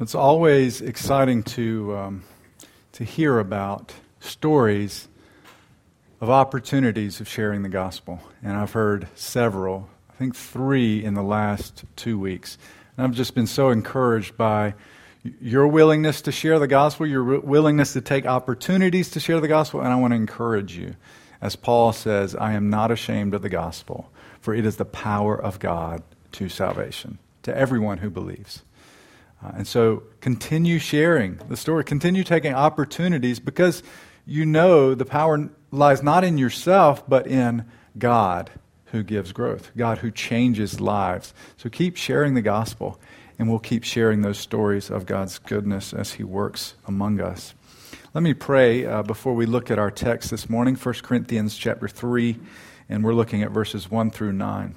It's always exciting to hear about stories of opportunities of sharing the gospel. And I've heard several, I think 3 in the last 2 weeks. And I've just been so encouraged by your willingness to share the gospel, your willingness to take opportunities to share the gospel. And I want to encourage you. As Paul says, I am not ashamed of the gospel, for it is the power of God to salvation, to everyone who believes. And so continue sharing the story. Continue taking opportunities because you know the power lies not in yourself, but in God who gives growth, God who changes lives. So keep sharing the gospel, and we'll keep sharing those stories of God's goodness as he works among us. Let me pray before we look at our text this morning, 1 Corinthians chapter 3, and we're looking at verses 1 through 9.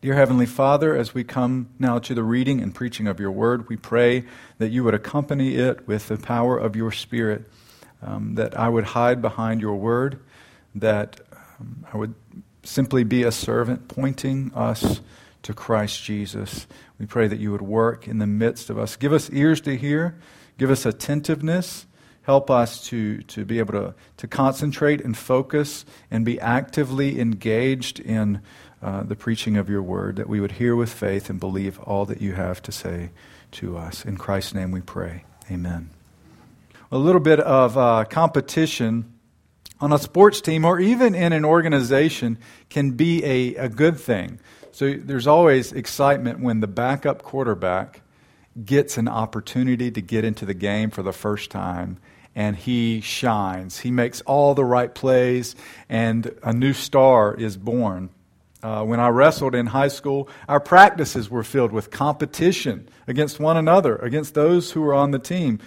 Dear Heavenly Father, as we come now to the reading and preaching of your word, we pray that you would accompany it with the power of your Spirit, that I would hide behind your word, that I would simply be a servant pointing us to Christ Jesus. We pray that you would work in the midst of us. Give us ears to hear, give us attentiveness. Help us to be able to concentrate and focus and be actively engaged in the preaching of your word, that we would hear with faith and believe all that you have to say to us. In Christ's name we pray. Amen. A little bit of competition on a sports team or even in an organization can be a good thing. So there's always excitement when the backup quarterback gets an opportunity to get into the game for the first time. And he shines. He makes all the right plays, and a new star is born. When I wrestled in high school, our practices were filled with competition against one another, against those who were on the team.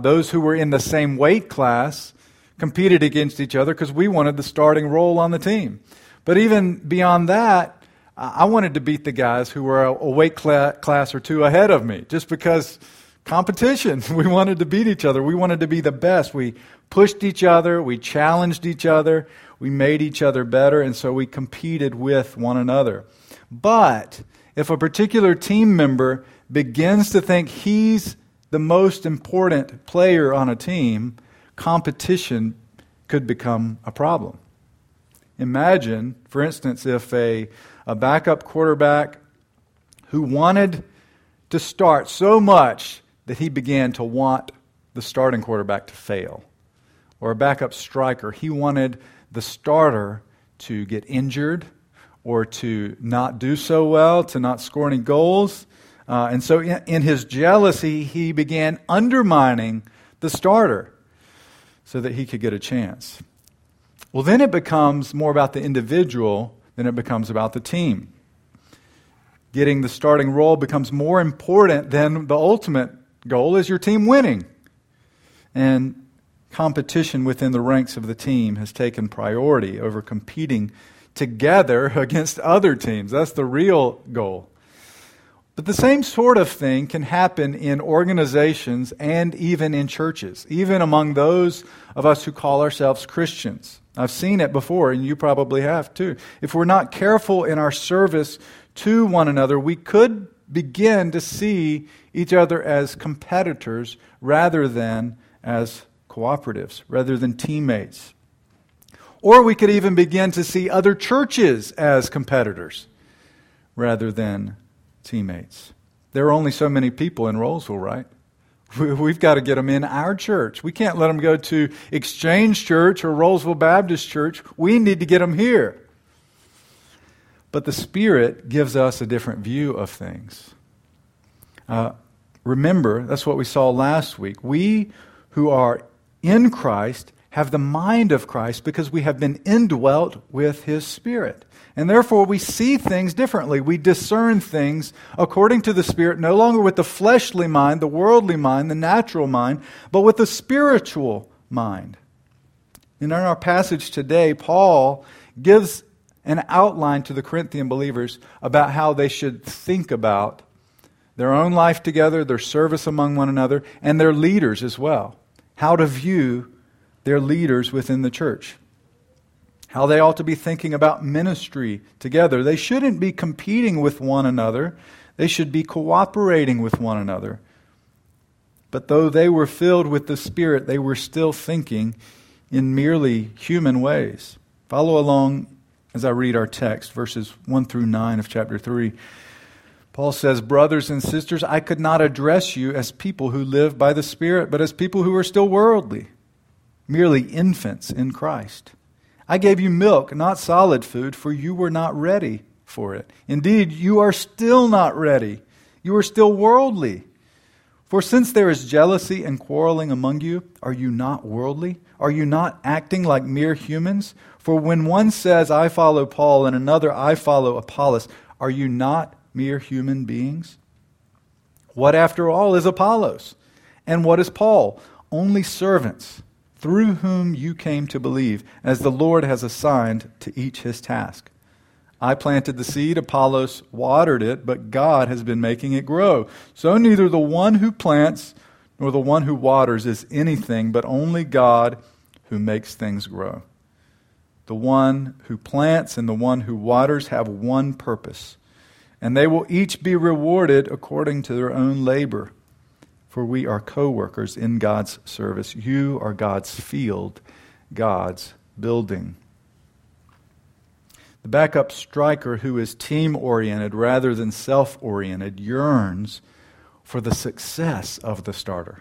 Those who were in the same weight class competed against each other because we wanted the starting role on the team. But even beyond that, I wanted to beat the guys who were a weight class or two ahead of me just because competition. We wanted to beat each other. We wanted to be the best. We pushed each other. We challenged each other. We made each other better. And so we competed with one another. But if a particular team member begins to think he's the most important player on a team, competition could become a problem. Imagine, for instance, if a backup quarterback who wanted to start so much that he began to want the starting quarterback to fail. Or a backup striker, he wanted the starter to get injured or to not do so well, to not score any goals. And so in his jealousy, he began undermining the starter so that he could get a chance. Well, then it becomes more about the individual than it becomes about the team. Getting the starting role becomes more important than the ultimate goal is your team winning. And competition within the ranks of the team has taken priority over competing together against other teams. That's the real goal. But the same sort of thing can happen in organizations and even in churches, even among those of us who call ourselves Christians. I've seen it before, and you probably have too. If we're not careful in our service to one another, we could begin to see each other as competitors rather than as cooperatives, rather than teammates. Or we could even begin to see other churches as competitors rather than teammates. There are only so many people in Rolesville, right? We've got to get them in our church. We can't let them go to Exchange Church or Rolesville Baptist Church. We need to get them here. But the Spirit gives us a different view of things. Remember, that's what we saw last week. We who are in Christ have the mind of Christ because we have been indwelt with His Spirit. And therefore, we see things differently. We discern things according to the Spirit, no longer with the fleshly mind, the worldly mind, the natural mind, but with the spiritual mind. And in our passage today, Paul gives an outline to the Corinthian believers about how they should think about their own life together, their service among one another, and their leaders as well. How to view their leaders within the church. How they ought to be thinking about ministry together. They shouldn't be competing with one another. They should be cooperating with one another. But though they were filled with the Spirit, they were still thinking in merely human ways. Follow along as I read our text, verses 1 through 9 of chapter 3. Paul says, "Brothers and sisters, I could not address you as people who live by the Spirit, but as people who are still worldly, merely infants in Christ. I gave you milk, not solid food, for you were not ready for it. Indeed, you are still not ready. You are still worldly. For since there is jealousy and quarreling among you, are you not worldly? Are you not acting like mere humans? For when one says, 'I follow Paul,' and another, 'I follow Apollos,' are you not mere human beings? What, after all, is Apollos? And what is Paul? Only servants, through whom you came to believe, as the Lord has assigned to each his task. I planted the seed, Apollos watered it, but God has been making it grow. So neither the one who plants nor the one who waters is anything, but only God who makes things grow. The one who plants and the one who waters have one purpose, and they will each be rewarded according to their own labor. For we are co-workers in God's service. You are God's field, God's building." The backup striker who is team-oriented rather than self-oriented yearns for the success of the starter.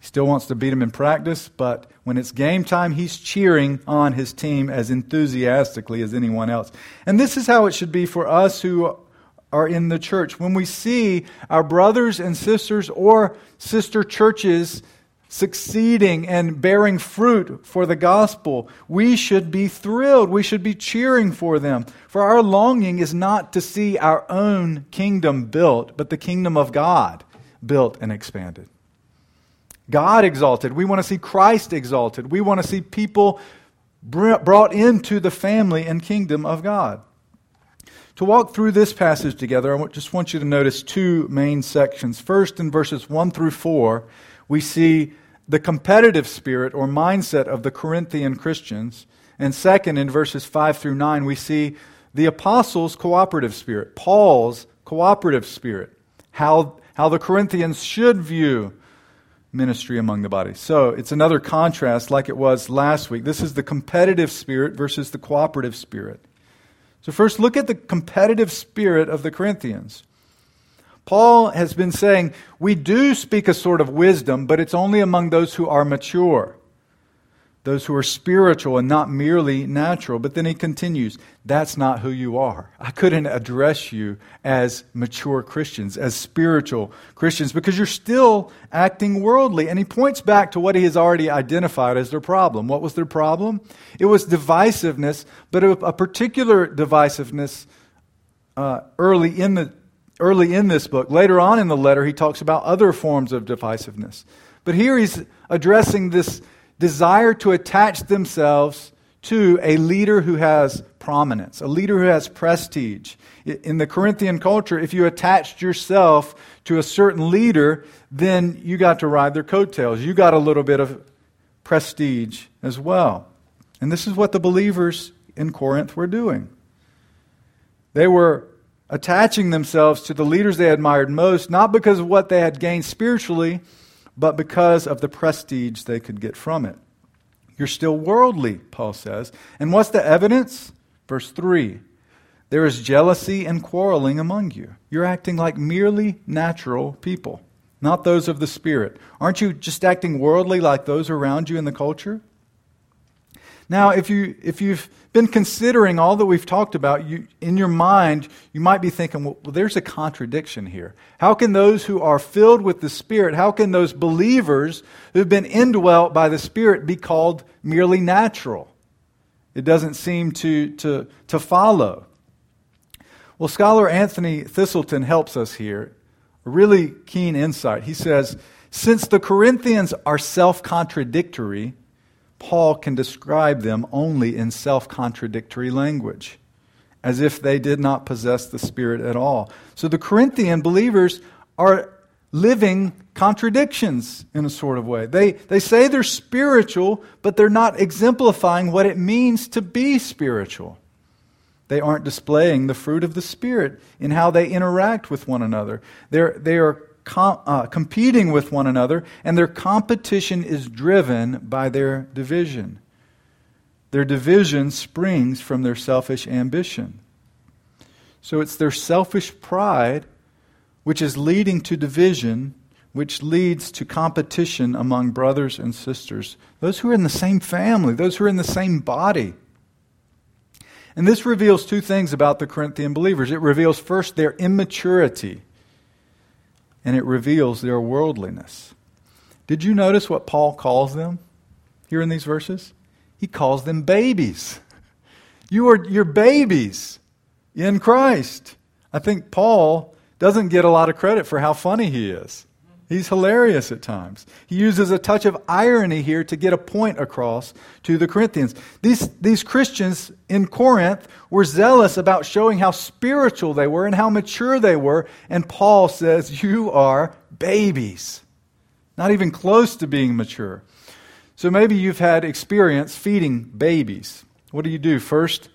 He still wants to beat him in practice, but when it's game time, he's cheering on his team as enthusiastically as anyone else. And this is how it should be for us who are in the church. When we see our brothers and sisters or sister churches succeeding and bearing fruit for the gospel, we should be thrilled. We should be cheering for them. For our longing is not to see our own kingdom built, but the kingdom of God built and expanded. God exalted. We want to see Christ exalted. We want to see people brought into the family and kingdom of God. To walk through this passage together, I just want you to notice two main sections. First, in verses 1 through 4, we see the competitive spirit or mindset of the Corinthian Christians. And second, in verses 5 through 9, we see the apostles' cooperative spirit, Paul's cooperative spirit, how the Corinthians should view ministry among the body. So it's another contrast like it was last week. This is the competitive spirit versus the cooperative spirit. So first, look at the competitive spirit of the Corinthians. Paul has been saying, we do speak a sort of wisdom, but it's only among those who are mature, those who are spiritual and not merely natural. But then he continues, that's not who you are. I couldn't address you as mature Christians, as spiritual Christians, because you're still acting worldly. And he points back to what he has already identified as their problem. What was their problem? It was divisiveness, but a particular divisiveness early in this book. Later on in the letter, he talks about other forms of divisiveness. But here he's addressing this desire to attach themselves to a leader who has prominence, a leader who has prestige. In the Corinthian culture, if you attached yourself to a certain leader, then you got to ride their coattails. You got a little bit of prestige as well. And this is what the believers in Corinth were doing. They were attaching themselves to the leaders they admired most, not because of what they had gained spiritually, but because of the prestige they could get from it. You're still worldly, Paul says. And what's the evidence? Verse 3, there is jealousy and quarreling among you. You're acting like merely natural people, not those of the Spirit. Aren't you just acting worldly like those around you in the culture? Now, if you've been considering all that we've talked about, in your mind, you might be thinking, well, there's a contradiction here. How can those who are filled with the Spirit, how can those believers who've been indwelt by the Spirit be called merely natural? It doesn't seem to follow. Well, scholar Anthony Thistleton helps us here. A really keen insight. He says, since the Corinthians are self-contradictory, Paul can describe them only in self-contradictory language, as if they did not possess the Spirit at all. So the Corinthian believers are living contradictions in a sort of way. They say they're spiritual, but they're not exemplifying what it means to be spiritual. They aren't displaying the fruit of the Spirit in how they interact with one another. They are competing with one another, and their competition is driven by their division. Their division springs from their selfish ambition. So it's their selfish pride which is leading to division, which leads to competition among brothers and sisters, those who are in the same family, those who are in the same body. And this reveals two things about the Corinthian believers. It reveals first their immaturity, and it reveals their worldliness. Did you notice what Paul calls them here in these verses? He calls them babies. You're babies in Christ. I think Paul doesn't get a lot of credit for how funny he is. He's hilarious at times. He uses a touch of irony here to get a point across to the Corinthians. These Christians in Corinth were zealous about showing how spiritual they were and how mature they were, and Paul says, you are babies, not even close to being mature. So maybe you've had experience feeding babies. What do you do? First,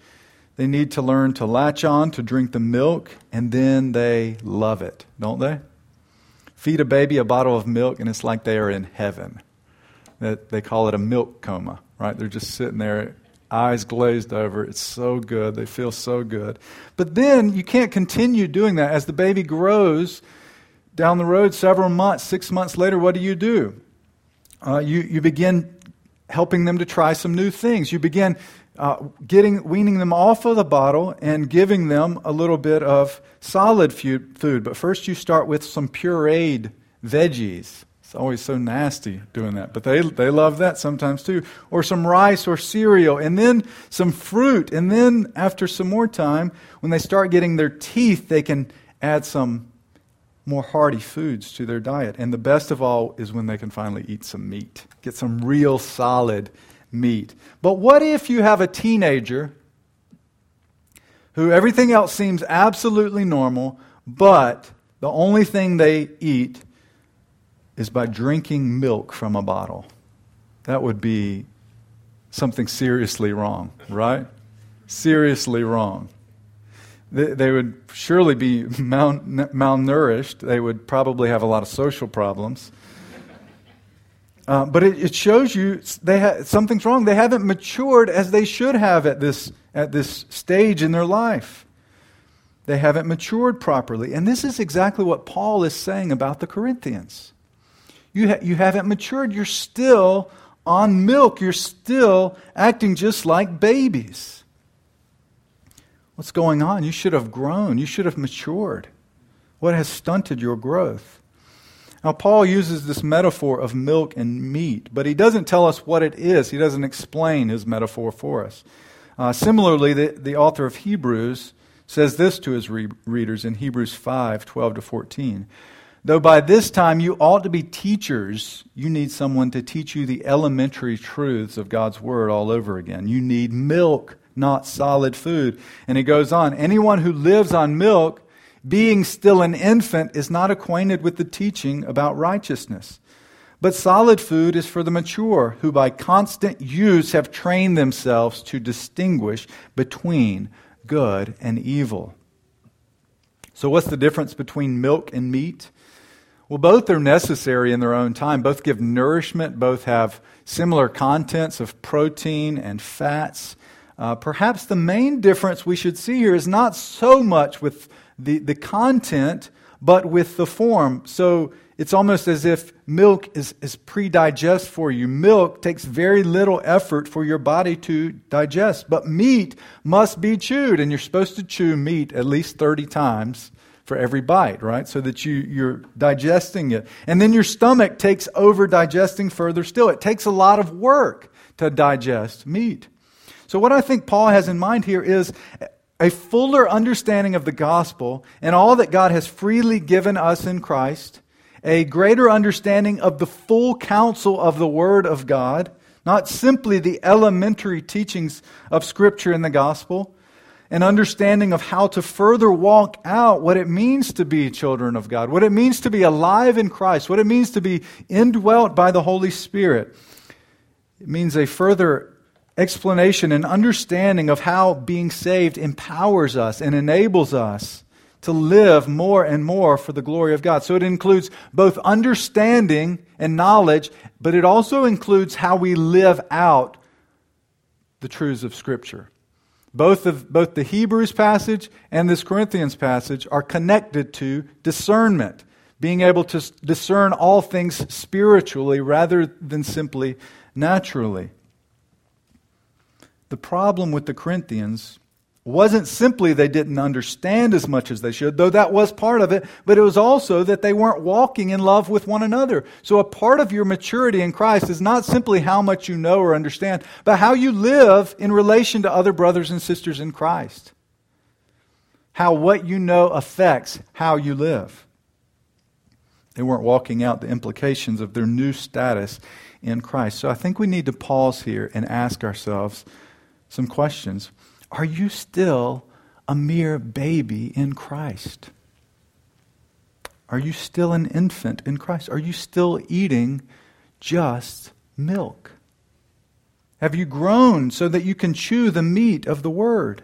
they need to learn to latch on, to drink the milk, and then they love it, don't they? Feed a baby a bottle of milk, and it's like they are in heaven. They call it a milk coma, right? They're just sitting there, eyes glazed over. It's so good. They feel so good. But then you can't continue doing that. As the baby grows down the road several months, 6 months later, what do? You begin helping them to try some new things. You begin weaning them off of the bottle and giving them a little bit of solid food. But first you start with some pureed veggies. It's always so nasty doing that, but they love that sometimes too. Or some rice or cereal, and then some fruit. And then after some more time, when they start getting their teeth, they can add some more hearty foods to their diet. And the best of all is when they can finally eat some meat, get some real solid meat. But what if you have a teenager who everything else seems absolutely normal, but the only thing they eat is by drinking milk from a bottle? That would be something seriously wrong, right? Seriously wrong. They would surely be malnourished. They would probably have a lot of social problems. But it shows you something's wrong. They haven't matured as they should have at this stage in their life. They haven't matured properly. And this is exactly what Paul is saying about the Corinthians. You haven't matured. You're still on milk. You're still acting just like babies. What's going on? You should have grown. You should have matured. What has stunted your growth? Now, Paul uses this metaphor of milk and meat, but he doesn't tell us what it is. He doesn't explain his metaphor for us. Similarly, the author of Hebrews says this to his readers in Hebrews 5:12-14. Though by this time you ought to be teachers, you need someone to teach you the elementary truths of God's word all over again. You need milk, not solid food. And he goes on, anyone who lives on milk, being still an infant, is not acquainted with the teaching about righteousness. But solid food is for the mature, who by constant use have trained themselves to distinguish between good and evil. So what's the difference between milk and meat? Well, both are necessary in their own time. Both give nourishment. Both have similar contents of protein and fats. Perhaps the main difference we should see here is not so much with the content, but with the form. So it's almost as if milk is pre-digest for you. Milk takes very little effort for your body to digest, but meat must be chewed, and you're supposed to chew meat at least 30 times for every bite, right? So that you're digesting it. And then your stomach takes over digesting further still. It takes a lot of work to digest meat. So what I think Paul has in mind here is a fuller understanding of the gospel and all that God has freely given us in Christ, a greater understanding of the full counsel of the Word of God, not simply the elementary teachings of Scripture and the gospel, an understanding of how to further walk out what it means to be children of God, what it means to be alive in Christ, what it means to be indwelt by the Holy Spirit. It means a further explanation and understanding of how being saved empowers us and enables us to live more and more for the glory of God. So it includes both understanding and knowledge, but it also includes how we live out the truths of Scripture. Both the Hebrews passage and this Corinthians passage are connected to discernment, being able to discern all things spiritually rather than simply naturally. The problem with the Corinthians wasn't simply they didn't understand as much as they should, though that was part of it, but it was also that they weren't walking in love with one another. So a part of your maturity in Christ is not simply how much you know or understand, but how you live in relation to other brothers and sisters in Christ. How what you know affects how you live. They weren't walking out the implications of their new status in Christ. So I think we need to pause here and ask ourselves some questions. Are you still a mere baby in Christ? Are you still an infant in Christ? Are you still eating just milk? Have you grown so that you can chew the meat of the Word?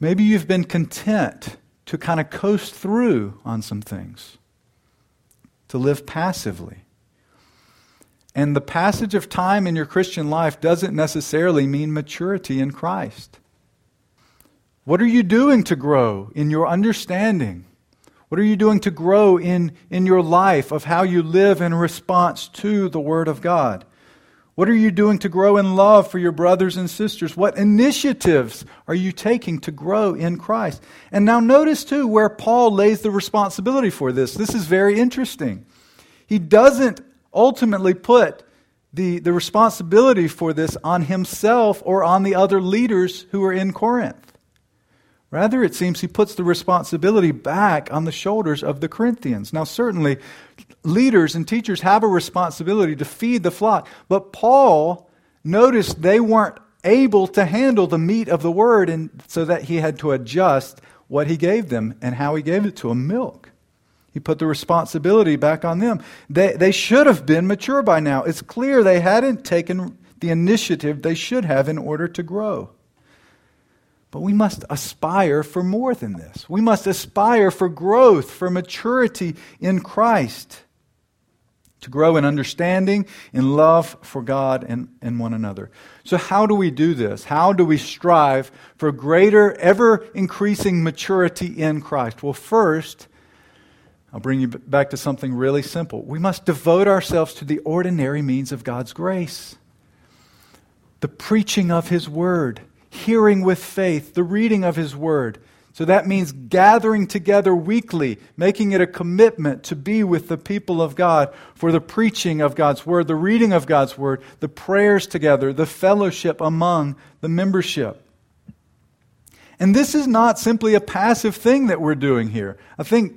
Maybe you've been content to kind of coast through on some things, to live passively. And the passage of time in your Christian life doesn't necessarily mean maturity in Christ. What are you doing to grow in your understanding? What are you doing to grow in your life of how you live in response to the Word of God? What are you doing to grow in love for your brothers and sisters? What initiatives are you taking to grow in Christ? And now notice too where Paul lays the responsibility for this. This is very interesting. He doesn't ultimately put the responsibility for this on himself or on the other leaders who are in Corinth. Rather, it seems he puts the responsibility back on the shoulders of the Corinthians. Now, certainly, leaders and teachers have a responsibility to feed the flock, but Paul noticed they weren't able to handle the meat of the Word, and so that he had to adjust what he gave them and how he gave it to them, milk. He put the responsibility back on them. They should have been mature by now. It's clear they hadn't taken the initiative they should have in order to grow. But we must aspire for more than this. We must aspire for growth, for maturity in Christ, to grow in understanding, in love for God and one another. So how do we do this? How do we strive for greater, ever-increasing maturity in Christ? Well, first, I'll bring you back to something really simple. We must devote ourselves to the ordinary means of God's grace. The preaching of His Word, hearing with faith, the reading of His Word. So that means gathering together weekly, making it a commitment to be with the people of God for the preaching of God's Word, the reading of God's Word, the prayers together, the fellowship among the membership. And this is not simply a passive thing that we're doing here. I think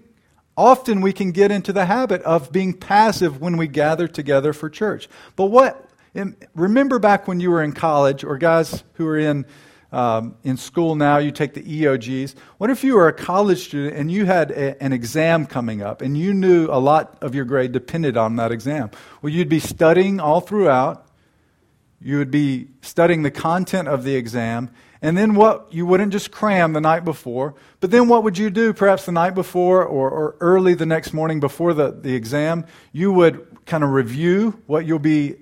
often we can get into the habit of being passive when we gather together for church. But remember back when you were in college, or guys who are in school now, you take the EOGs. What if you were a college student and you had an exam coming up and you knew a lot of your grade depended on that exam? Well, you'd be studying all throughout. You would be studying the content of the exam. And then you wouldn't just cram the night before, but then what would you do perhaps the night before or early the next morning before the exam? You would kind of review what you'll be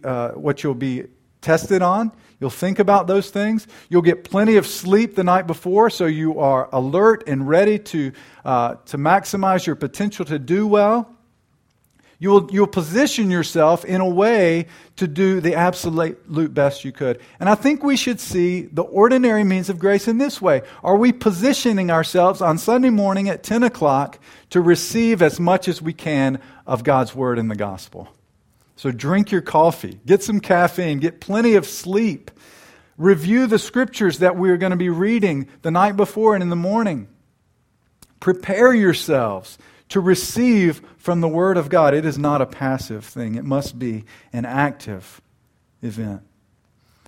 tested on. You'll think about those things. You'll get plenty of sleep the night before, so you are alert and ready to maximize your potential to do well. You'll position yourself in a way to do the absolute best you could. And I think we should see the ordinary means of grace in this way. Are we positioning ourselves on Sunday morning at 10 o'clock to receive as much as we can of God's Word and the gospel? So drink your coffee, get some caffeine, get plenty of sleep, review the Scriptures that we're going to be reading the night before and in the morning. Prepare yourselves to receive from the Word of God. It is not a passive thing. It must be an active event.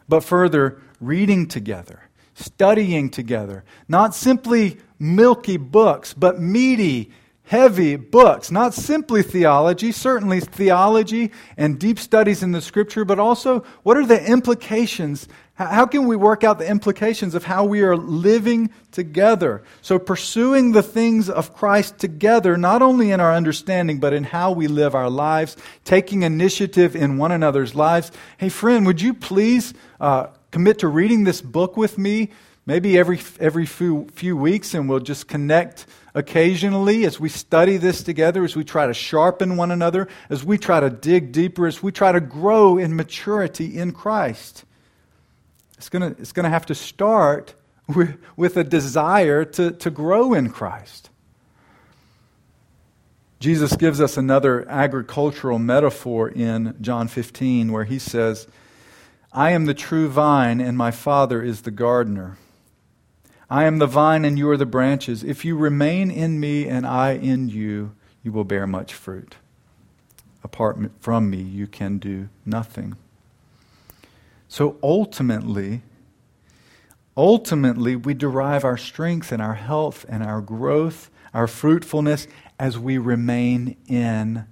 But further, reading together, studying together, not simply milky books, but meaty, heavy books, not simply theology, certainly theology and deep studies in the Scripture, but also what are the implications? How can we work out the implications of how we are living together? So pursuing the things of Christ together, not only in our understanding, but in how we live our lives, taking initiative in one another's lives. Hey friend, would you please commit to reading this book with me? Maybe every few weeks, and we'll just connect occasionally as we study this together, as we try to sharpen one another, as we try to dig deeper, as we try to grow in maturity in Christ. It's gonna have to start with a desire to grow in Christ. Jesus gives us another agricultural metaphor in John 15 where he says, "I am the true vine, and my Father is the gardener. I am the vine and you are the branches. If you remain in me and I in you, you will bear much fruit. Apart from me, you can do nothing." So ultimately, we derive our strength and our health and our growth, our fruitfulness, as we remain in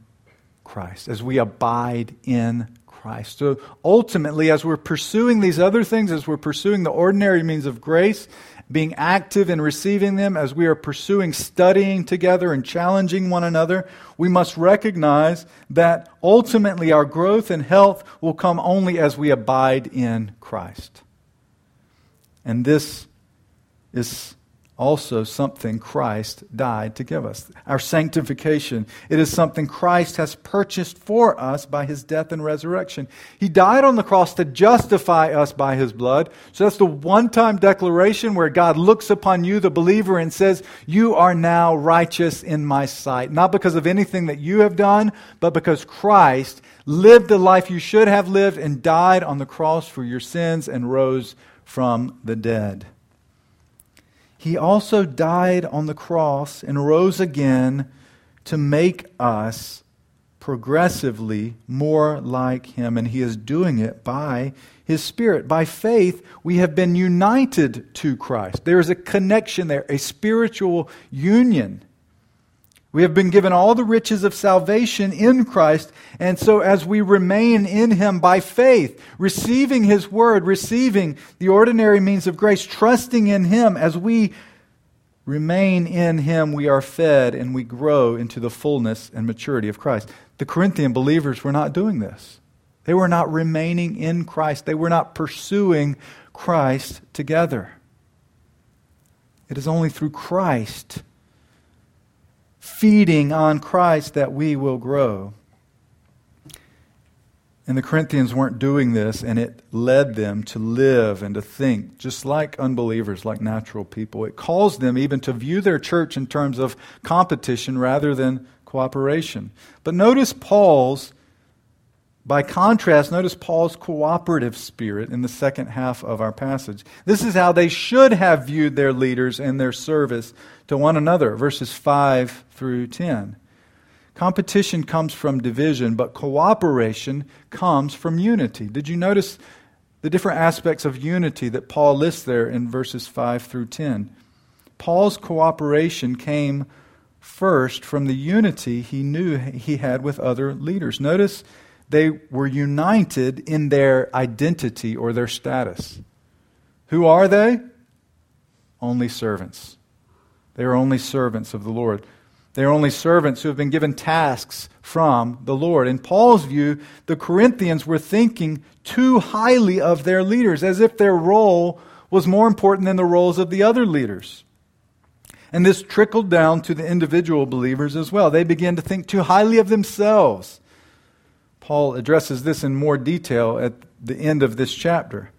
Christ, as we abide in Christ. So ultimately, as we're pursuing these other things, as we're pursuing the ordinary means of grace, being active in receiving them, as we are pursuing studying together and challenging one another, we must recognize that ultimately our growth and health will come only as we abide in Christ. And this is also something Christ died to give us. Our sanctification, it is something Christ has purchased for us by his death and resurrection. He died on the cross to justify us by his blood. So that's the one-time declaration where God looks upon you, the believer, and says, "You are now righteous in my sight." Not because of anything that you have done, but because Christ lived the life you should have lived and died on the cross for your sins and rose from the dead. He also died on the cross and rose again to make us progressively more like him. And he is doing it by his Spirit. By faith, we have been united to Christ. There is a connection there, a spiritual union. We have been given all the riches of salvation in Christ, and so as we remain in him by faith, receiving his word, receiving the ordinary means of grace, trusting in him, as we remain in him, we are fed and we grow into the fullness and maturity of Christ. The Corinthian believers were not doing this. They were not remaining in Christ. They were not pursuing Christ together. It is only through Christ, feeding on Christ, that we will grow. And the Corinthians weren't doing this, and it led them to live and to think just like unbelievers, like natural people. It calls them even to view their church in terms of competition rather than cooperation. But notice Paul's cooperative spirit in the second half of our passage. This is how they should have viewed their leaders and their service to one another, verses 5 through 10. Competition comes from division, but cooperation comes from unity. Did you notice the different aspects of unity that Paul lists there in verses 5 through 10? Paul's cooperation came first from the unity he knew he had with other leaders. Notice they were united in their identity or their status. Who are they? Only servants. They are only servants of the Lord. They are only servants who have been given tasks from the Lord. In Paul's view, the Corinthians were thinking too highly of their leaders, as if their role was more important than the roles of the other leaders. And this trickled down to the individual believers as well. They began to think too highly of themselves. Paul addresses this in more detail at the end of this chapter.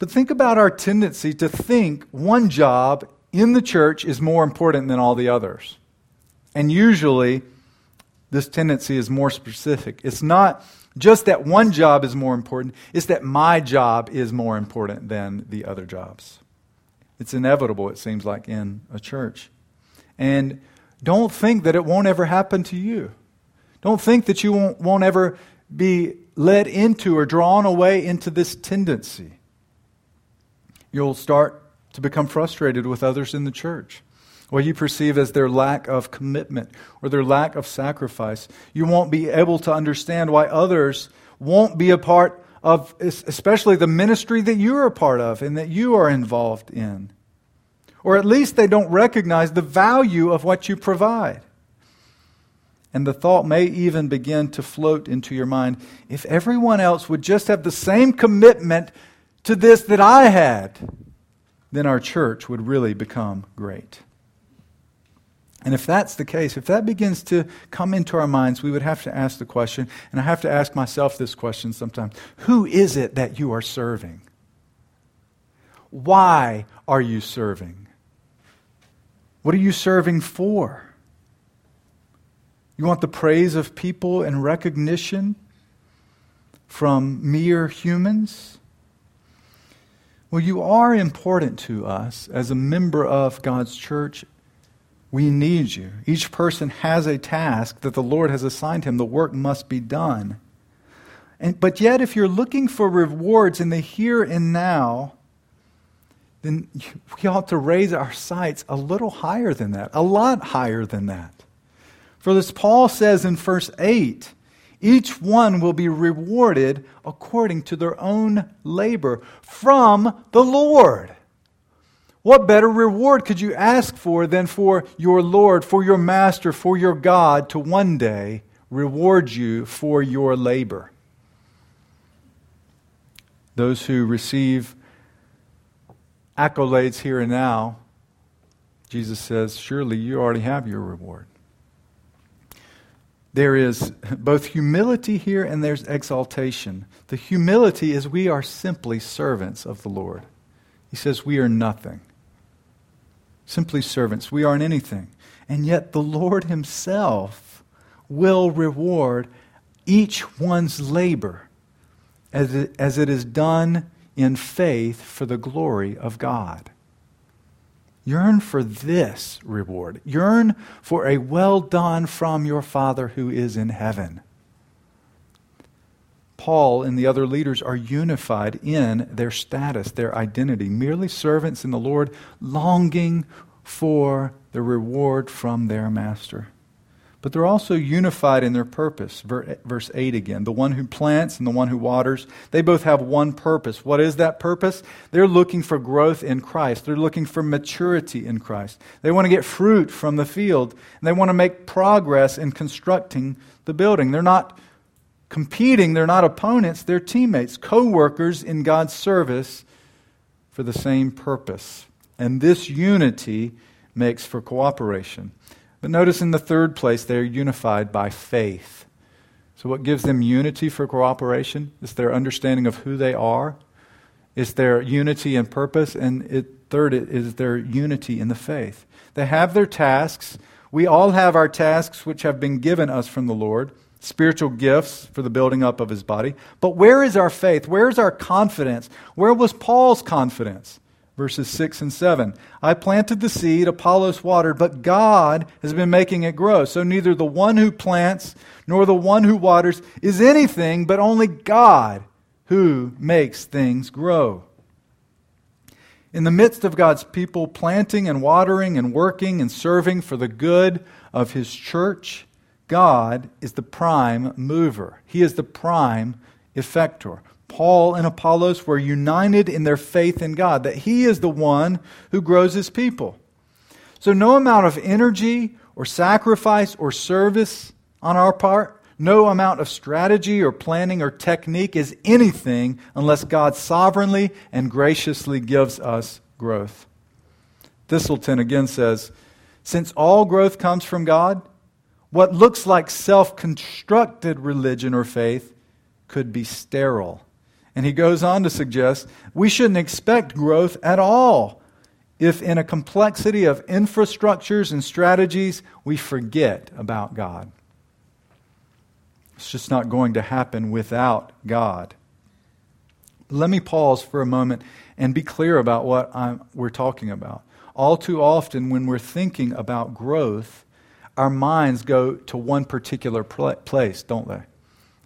But think about our tendency to think one job in the church is more important than all the others. And usually, this tendency is more specific. It's not just that one job is more important, it's that my job is more important than the other jobs. It's inevitable, it seems like, in a church. And don't think that it won't ever happen to you. Don't think that you won't ever be led into or drawn away into this tendency. You'll start to become frustrated with others in the church. what you perceive as their lack of commitment or their lack of sacrifice. You won't be able to understand why others won't be a part of, especially the ministry that you're a part of and that you are involved in. Or at least they don't recognize the value of what you provide. And the thought may even begin to float into your mind, if everyone else would just have the same commitment to this that I had, then our church would really become great. And if that's the case, if that begins to come into our minds, we would have to ask the question, and I have to ask myself this question sometimes, who is it that you are serving? Why are you serving? What are you serving for? You want the praise of people and recognition from mere humans? Well, you are important to us as a member of God's church. We need you. Each person has a task that the Lord has assigned him. The work must be done. But yet, if you're looking for rewards in the here and now, then we ought to raise our sights a little higher than that, a lot higher than that. For as Paul says in verse 8, each one will be rewarded according to their own labor from the Lord. What better reward could you ask for than for your Lord, for your Master, for your God to one day reward you for your labor? Those who receive accolades here and now, Jesus says, surely you already have your reward. There is both humility here and there's exaltation. The humility is we are simply servants of the Lord. He says we are nothing. Simply servants. We aren't anything. And yet the Lord himself will reward each one's labor as it is done in faith for the glory of God. Yearn for this reward. Yearn for a well done from your Father who is in heaven. Paul and the other leaders are unified in their status, their identity, merely servants in the Lord, longing for the reward from their Master. But they're also unified in their purpose. Verse 8 again, the one who plants and the one who waters, they both have one purpose. What is that purpose? They're looking for growth in Christ. They're looking for maturity in Christ. They want to get fruit from the field, and they want to make progress in constructing the building. They're not competing, they're not opponents, they're teammates, co-workers in God's service for the same purpose. And this unity makes for cooperation. But notice in the third place, they're unified by faith. So what gives them unity for cooperation is their understanding of who they are. It's their unity in purpose. And third, it is their unity in the faith. They have their tasks. We all have our tasks which have been given us from the Lord. Spiritual gifts for the building up of his body. But where is our faith? Where is our confidence? Where was Paul's confidence? Verses 6 and 7. I planted the seed, Apollos watered, but God has been making it grow. So neither the one who plants nor the one who waters is anything, but only God who makes things grow. In the midst of God's people planting and watering and working and serving for the good of his church, God is the prime mover. He is the prime effector. Paul and Apollos were united in their faith in God, that he is the one who grows his people. So no amount of energy or sacrifice or service on our part, no amount of strategy or planning or technique is anything unless God sovereignly and graciously gives us growth. Thistleton again says, since all growth comes from God, what looks like self-constructed religion or faith could be sterile. And he goes on to suggest we shouldn't expect growth at all if in a complexity of infrastructures and strategies we forget about God. It's just not going to happen without God. Let me pause for a moment and be clear about what we're talking about. All too often when we're thinking about growth, our minds go to one particular place, don't they?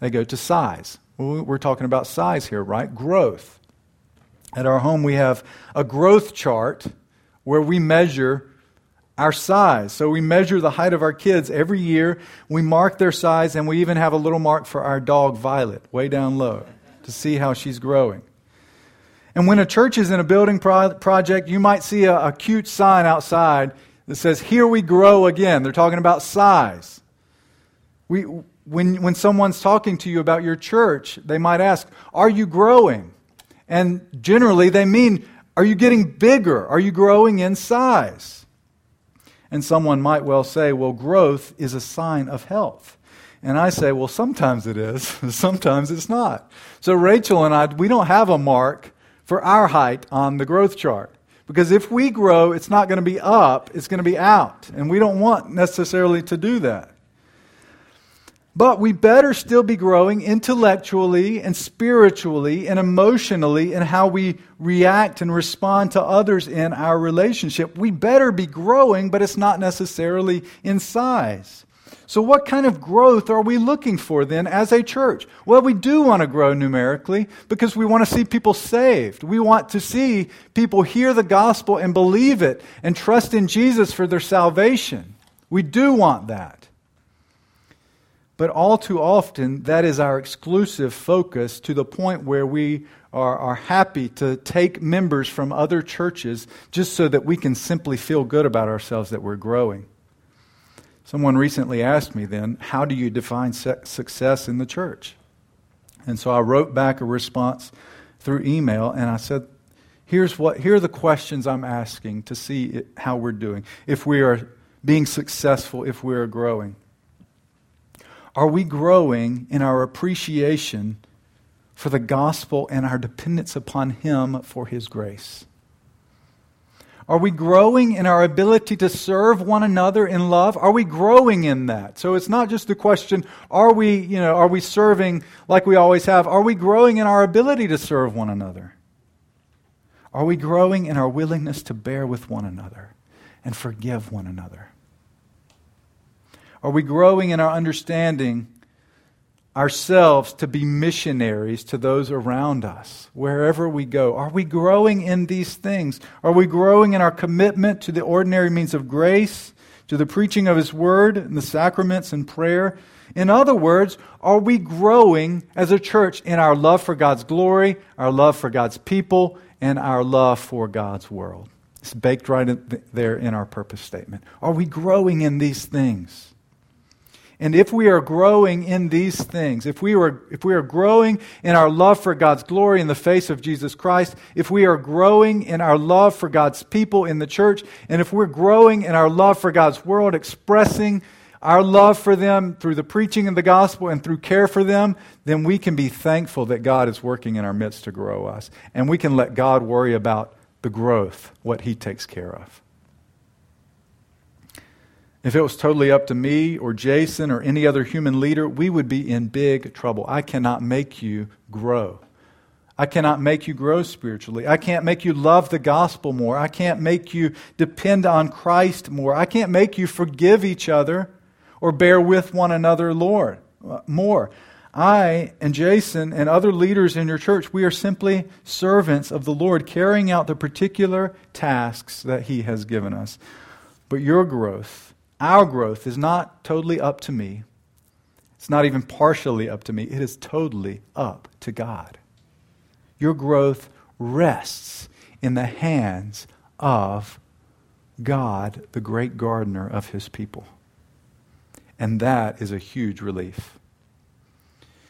They go to size. We're talking about size here, right? Growth. At our home, we have a growth chart where we measure our size. So we measure the height of our kids every year. We mark their size, and we even have a little mark for our dog, Violet, way down low, to see how she's growing. And when a church is in a building project, you might see a cute sign outside that says, "Here we grow again." They're talking about size. When someone's talking to you about your church, they might ask, "Are you growing?" And generally they mean, are you getting bigger? Are you growing in size? And someone might well say, well, growth is a sign of health. And I say, well, sometimes it is, sometimes it's not. So Rachel and I, we don't have a mark for our height on the growth chart. Because if we grow, it's not going to be up, it's going to be out. And we don't want necessarily to do that. But we better still be growing intellectually and spiritually and emotionally in how we react and respond to others in our relationship. We better be growing, but it's not necessarily in size. So what kind of growth are we looking for then as a church? Well, we do want to grow numerically because we want to see people saved. We want to see people hear the gospel and believe it and trust in Jesus for their salvation. We do want that. But all too often, that is our exclusive focus, to the point where we are happy to take members from other churches just so that we can simply feel good about ourselves that we're growing. Someone recently asked me then, how do you define success in the church? And so I wrote back a response through email, and I said, here are the questions I'm asking to see how we're doing, if we are being successful, if we are growing. Are we growing in our appreciation for the gospel and our dependence upon Him for His grace? Are we growing in our ability to serve one another in love? Are we growing in that? So it's not just the question, are we serving like we always have? Are we growing in our ability to serve one another? Are we growing in our willingness to bear with one another and forgive one another? Are we growing in our understanding ourselves to be missionaries to those around us, wherever we go? Are we growing in these things? Are we growing in our commitment to the ordinary means of grace, to the preaching of His Word, and the sacraments and prayer? In other words, are we growing as a church in our love for God's glory, our love for God's people, and our love for God's world? It's baked right there in our purpose statement. Are we growing in these things? And if we are growing in these things, if we are growing in our love for God's glory in the face of Jesus Christ, if we are growing in our love for God's people in the church, and if we're growing in our love for God's world, expressing our love for them through the preaching of the gospel and through care for them, then we can be thankful that God is working in our midst to grow us. And we can let God worry about the growth, what He takes care of. If it was totally up to me or Jason or any other human leader, we would be in big trouble. I cannot make you grow. I cannot make you grow spiritually. I can't make you love the gospel more. I can't make you depend on Christ more. I can't make you forgive each other or bear with one another more. I and Jason and other leaders in your church, we are simply servants of the Lord, carrying out the particular tasks that He has given us. But your growth, our growth, is not totally up to me. It's not even partially up to me. It is totally up to God. Your growth rests in the hands of God, the great gardener of His people. And that is a huge relief.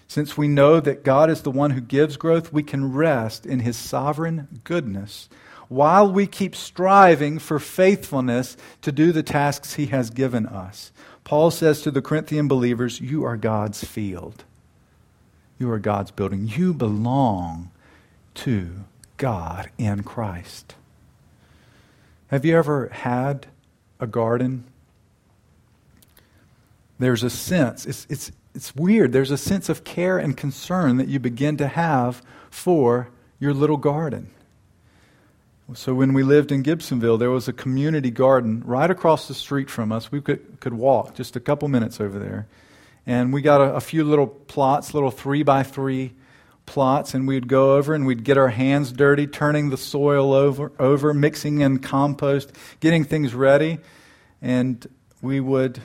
Since we know that God is the one who gives growth, we can rest in His sovereign goodness while we keep striving for faithfulness to do the tasks He has given us. Paul says to the Corinthian believers, you are God's field. You are God's building. You belong to God in Christ. Have you ever had a garden? There's a sense, it's weird. There's a sense of care and concern that you begin to have for your little garden. So when we lived in Gibsonville, there was a community garden right across the street from us. We could walk just a couple minutes over there. And we got a few little plots, little 3x3 plots, and we'd go over and we'd get our hands dirty, turning the soil over, mixing in compost, getting things ready. and we would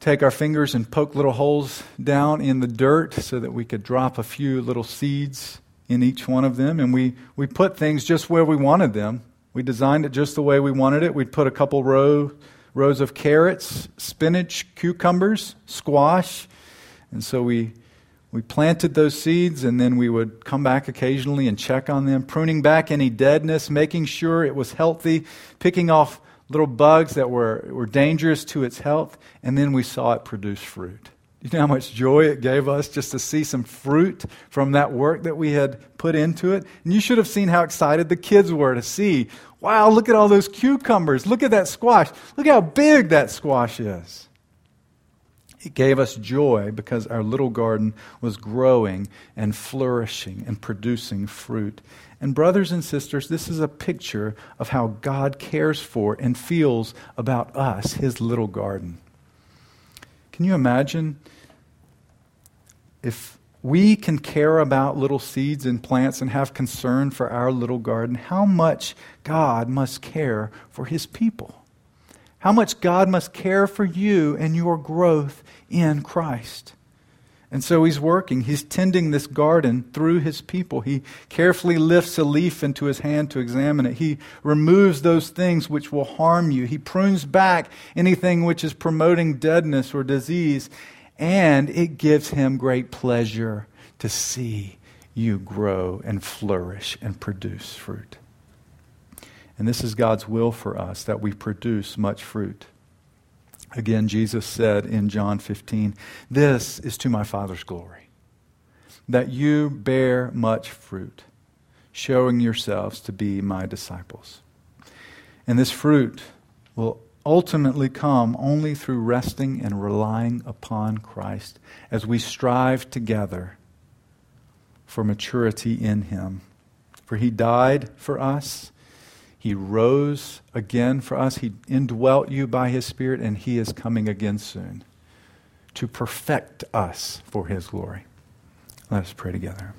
take our fingers and poke little holes down in the dirt so that we could drop a few little seeds in each one of them. And we put things just where we wanted them. We designed it just the way we wanted it. We'd put a couple rows of carrots, spinach, cucumbers, squash. And so we planted those seeds, and then we would come back occasionally and check on them, pruning back any deadness, making sure it was healthy, picking off little bugs that were dangerous to its health, and then we saw it produce fruit. You know how much joy it gave us just to see some fruit from that work that we had put into it? And you should have seen how excited the kids were to see, wow, look at all those cucumbers, look at that squash, look how big that squash is. It gave us joy because our little garden was growing and flourishing and producing fruit. And brothers and sisters, this is a picture of how God cares for and feels about us, His little garden. Can you imagine if we can care about little seeds and plants and have concern for our little garden, how much God must care for His people? How much God must care for you and your growth in Christ. And so He's working. He's tending this garden through His people. He carefully lifts a leaf into His hand to examine it. He removes those things which will harm you. He prunes back anything which is promoting deadness or disease. And it gives Him great pleasure to see you grow and flourish and produce fruit. And this is God's will for us, that we produce much fruit. Again, Jesus said in John 15, "This is to my Father's glory, that you bear much fruit, showing yourselves to be my disciples." And this fruit will ultimately come only through resting and relying upon Christ as we strive together for maturity in Him. For He died for us, He rose again for us. He indwelt you by His Spirit, and He is coming again soon to perfect us for His glory. Let us pray together.